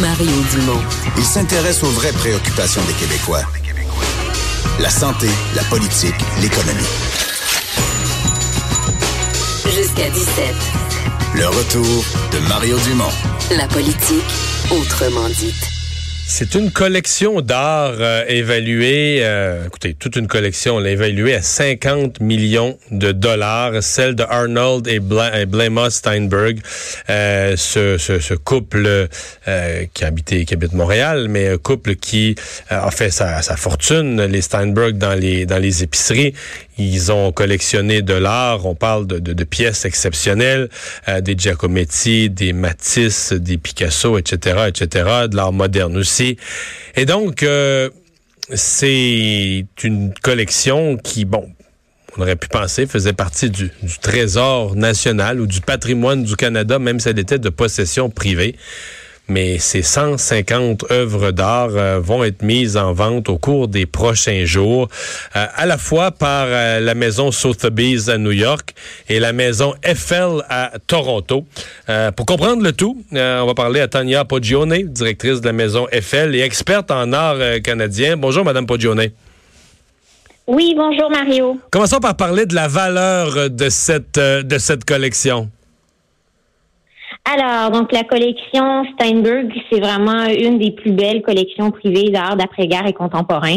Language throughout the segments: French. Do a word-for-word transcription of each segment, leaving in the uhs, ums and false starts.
Mario Dumont. Il s'intéresse aux vraies préoccupations des Québécois. La santé, la politique, l'économie. Jusqu'à dix-sept. Le retour de Mario Dumont. La politique, autrement dite. C'est une collection d'art euh, évaluée, euh, écoutez, toute une collection, elle est évaluée à cinquante millions de dollars, celle de Arnold et, Bla- et Blaymore Steinberg, euh, ce, ce, ce couple euh, qui, habitait, qui habite Montréal, mais un couple qui euh, a fait sa, sa fortune, les Steinberg, dans les, dans les épiceries. Ils ont collectionné de l'art, on parle de, de, de pièces exceptionnelles, euh, des Giacometti, des Matisse, des Picasso, et cetera, et cetera, de l'art moderne aussi. Et donc, euh, c'est une collection qui, bon, on aurait pu penser, faisait partie du, du trésor national ou du patrimoine du Canada, même si elle était de possession privée. Mais ces cent cinquante œuvres d'art euh, vont être mises en vente au cours des prochains jours, euh, à la fois par euh, la maison Sotheby's à New York et la maison Heffel à Toronto. Euh, pour comprendre le tout, euh, on va parler à Tania Poggione, directrice de la maison Heffel et experte en art euh, canadien. Bonjour, Madame Poggione. Oui, bonjour, Mario. Commençons par parler de la valeur de cette, euh, de cette collection. Alors, donc la collection Steinberg, c'est vraiment une des plus belles collections privées d'art d'après-guerre et contemporain.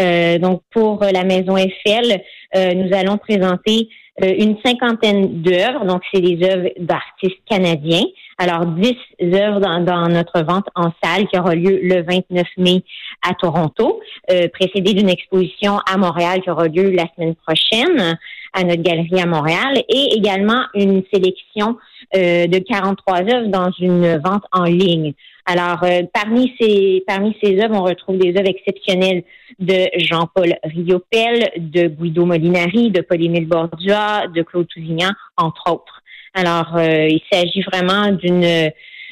Euh, donc, pour la maison Eiffel, euh, nous allons présenter euh, une cinquantaine d'œuvres. Donc, c'est des œuvres d'artistes canadiens. Alors, dix œuvres dans, dans notre vente en salle qui aura lieu le vingt-neuf mai à Toronto, euh, précédée d'une exposition à Montréal qui aura lieu la semaine prochaine à notre galerie à Montréal, et également une sélection euh, de quarante-trois œuvres dans une vente en ligne. Alors, euh, parmi ces parmi ces œuvres, on retrouve des œuvres exceptionnelles de Jean-Paul Riopelle, de Guido Molinari, de Paul-Émile Borduas, de Claude Tousignant, entre autres. Alors, euh, il s'agit vraiment d'une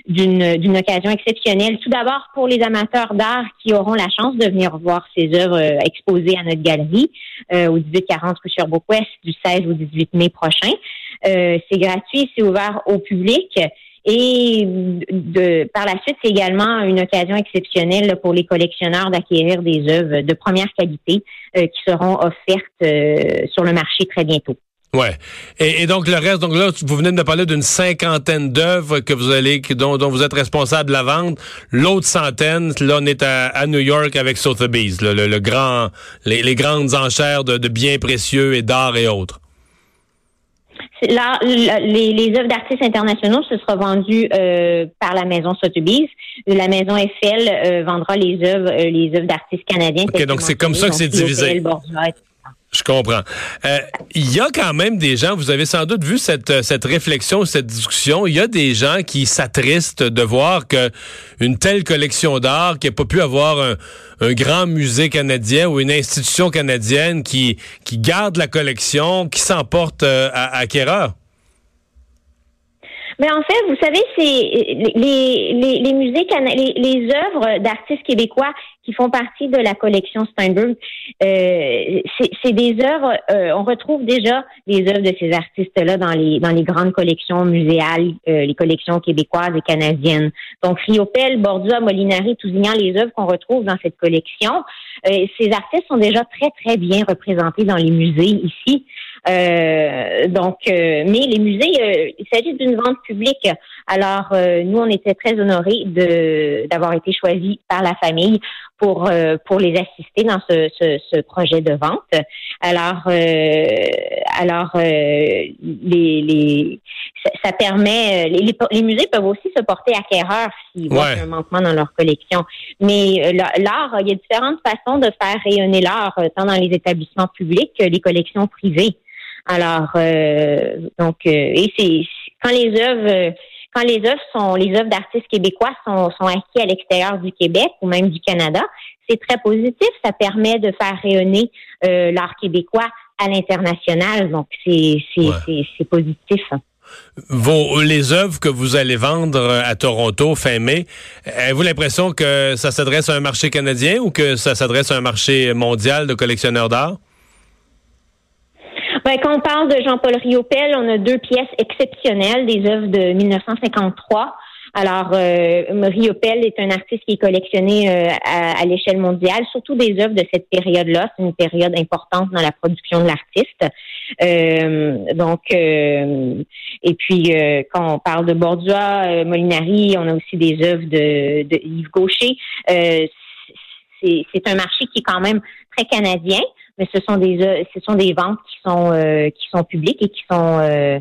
d'une d'une occasion exceptionnelle, tout d'abord pour les amateurs d'art qui auront la chance de venir voir ces œuvres euh, exposées à notre galerie euh, au dix-huit quarante rue Sherbrooke-Ouest du seize au dix-huit mai prochain. Euh, c'est gratuit, c'est ouvert au public et de par la suite, c'est également une occasion exceptionnelle pour les collectionneurs d'acquérir des œuvres de première qualité euh, qui seront offertes euh, sur le marché très bientôt. Ouais. Et, et donc, le reste, donc là, vous venez de me parler d'une cinquantaine d'œuvres que vous allez, dont, dont vous êtes responsable de la vente. L'autre centaine, là, on est à, à New York avec Sotheby's, là, le, le grand, les, les grandes enchères de, de biens précieux et d'art et autres. Là, les, les œuvres d'artistes internationaux, ce sera vendu euh, par la maison Sotheby's. La maison Eiffel euh, vendra les œuvres, euh, les œuvres d'artistes canadiens. OK, donc c'est comme ça que c'est divisé. Je comprends. Euh, il y a quand même des gens, vous avez sans doute vu cette cette réflexion, cette discussion, il y a des gens qui s'attristent de voir que une telle collection d'art qui n'a pas pu avoir un, un grand musée canadien ou une institution canadienne qui qui garde la collection, qui s'emporte euh, à, à acquéreur. Mais en fait, vous savez, c'est les les les musées cana- les, les œuvres d'artistes québécois qui font partie de la collection Steinberg. Euh, c'est, c'est des œuvres. Euh, on retrouve déjà des œuvres de ces artistes-là dans les dans les grandes collections muséales, euh, les collections québécoises et canadiennes. Donc Riopelle, Borduas, Molinari, Tousignant, les œuvres qu'on retrouve dans cette collection. Euh, ces artistes sont déjà très très bien représentés dans les musées ici. Euh, donc, euh, mais les musées, euh, il s'agit d'une vente publique. Alors, euh, nous, on était très honorés de d'avoir été choisis par la famille pour euh, pour les assister dans ce ce, ce projet de vente. Alors, euh, alors euh, les les ça, ça permet les, les les musées peuvent aussi se porter acquéreurs s'ils voient ouais. un manquement dans leur collection. Mais l'art, il y a différentes façons de faire rayonner l'art, tant dans les établissements publics que les collections privées. Alors, euh, donc, euh, et c'est quand les œuvres, quand les œuvres sont, les œuvres d'artistes québécois sont, sont acquises à l'extérieur du Québec ou même du Canada, c'est très positif. Ça permet de faire rayonner euh, l'art québécois à l'international. Donc, c'est, c'est, ouais. c'est, c'est positif. Vos, les œuvres que vous allez vendre à Toronto fin mai, avez-vous l'impression que ça s'adresse à un marché canadien ou que ça s'adresse à un marché mondial de collectionneurs d'art? Ben, quand on parle de Jean-Paul Riopelle, on a deux pièces exceptionnelles, des œuvres de mille neuf cent cinquante-trois Alors, euh, Riopelle est un artiste qui est collectionné euh, à, à l'échelle mondiale, surtout des œuvres de cette période-là. C'est une période importante dans la production de l'artiste. Euh, donc, euh, et puis, euh, quand on parle de Borduas, euh, Molinari, on a aussi des œuvres de, de Yves Gaucher. Euh, c'est, c'est un marché qui est quand même très canadien, mais ce sont des euh, ce sont des ventes qui sont euh, qui sont publiques et qui sont euh,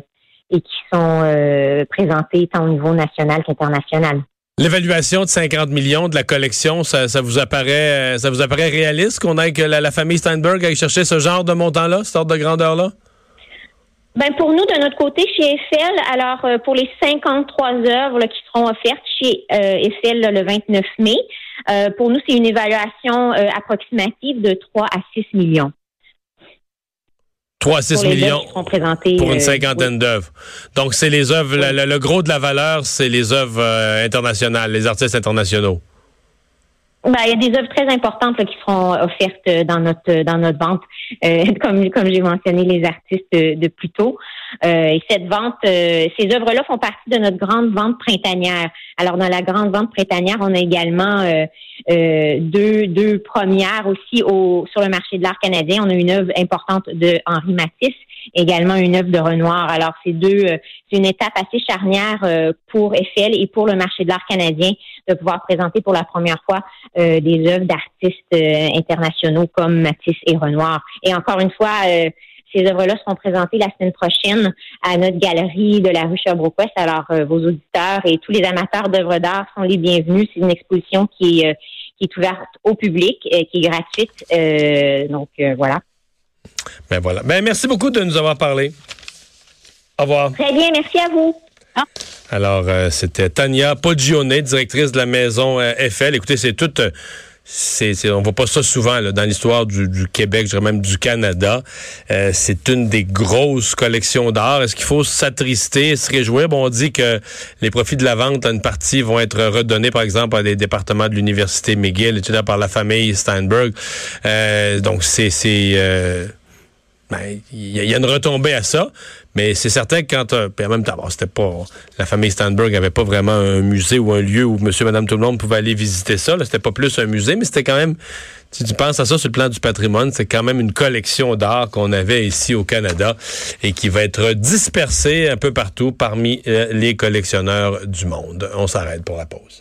et qui sont euh, présentées tant au niveau national qu'international. L'évaluation de cinquante millions de la collection, ça, ça vous apparaît ça vous apparaît réaliste qu'on aille que la, la famille Steinberg aille chercher ce genre de montant-là, cette ordre de grandeur-là? Ben pour nous, de notre côté, chez Heffel, alors euh, pour les cinquante-trois œuvres là, qui seront offertes chez euh, Heffel là, le vingt-neuf mai, euh, pour nous, c'est une évaluation euh, approximative de trois à six millions. trois à six millions pour une cinquantaine euh, oui. d'œuvres. Donc, c'est les œuvres, oui. le, le gros de la valeur, c'est les œuvres euh, internationales, les artistes internationaux. Ben, il y a des œuvres très importantes là, qui seront offertes dans notre dans notre vente, euh, comme comme j'ai mentionné les artistes de, de plus tôt. Euh, et cette vente, euh, ces œuvres-là font partie de notre grande vente printanière. Alors, dans la grande vente printanière, on a également euh, euh, deux deux premières aussi au sur le marché de l'art canadien. On a une œuvre importante de Henri Matisse, également une œuvre de Renoir. Alors, c'est deux, euh, c'est une étape assez charnière euh, pour Heffel et pour le marché de l'art canadien de pouvoir présenter pour la première fois euh, des œuvres d'artistes euh, internationaux comme Matisse et Renoir. Et encore une fois, euh, ces œuvres-là seront présentées la semaine prochaine à notre galerie de la rue Sherbrooke-Ouest. Alors, euh, vos auditeurs et tous les amateurs d'œuvres d'art sont les bienvenus. C'est une exposition qui est, euh, qui est ouverte au public, euh, qui est gratuite. Euh, donc, euh, voilà. Ben voilà. Ben merci beaucoup de nous avoir parlé. Au revoir. Très bien, merci à vous. Ah. Alors, euh, c'était Tania Poggione, directrice de la maison euh, Heffel. Écoutez, c'est tout... Euh, c'est, c'est, on voit pas ça souvent là, dans l'histoire du, du Québec, je dirais même du Canada. Euh, c'est une des grosses collections d'art. Est-ce qu'il faut s'attrister, se réjouir? Bon, on dit que les profits de la vente, là, une partie vont être redonnés, par exemple, à des départements de l'université McGill, étudiés par la famille Steinberg. Euh, donc, c'est... c'est euh Ben, il y a une retombée à ça, mais c'est certain que quand, euh, puis en même temps, bon, c'était pas, la famille Steinberg avait pas vraiment un musée ou un lieu où monsieur, madame, tout le monde pouvait aller visiter ça, là. C'était pas plus un musée, mais c'était quand même, si tu penses à ça sur le plan du patrimoine, c'est quand même une collection d'art qu'on avait ici au Canada et qui va être dispersée un peu partout parmi euh, les collectionneurs du monde. On s'arrête pour la pause.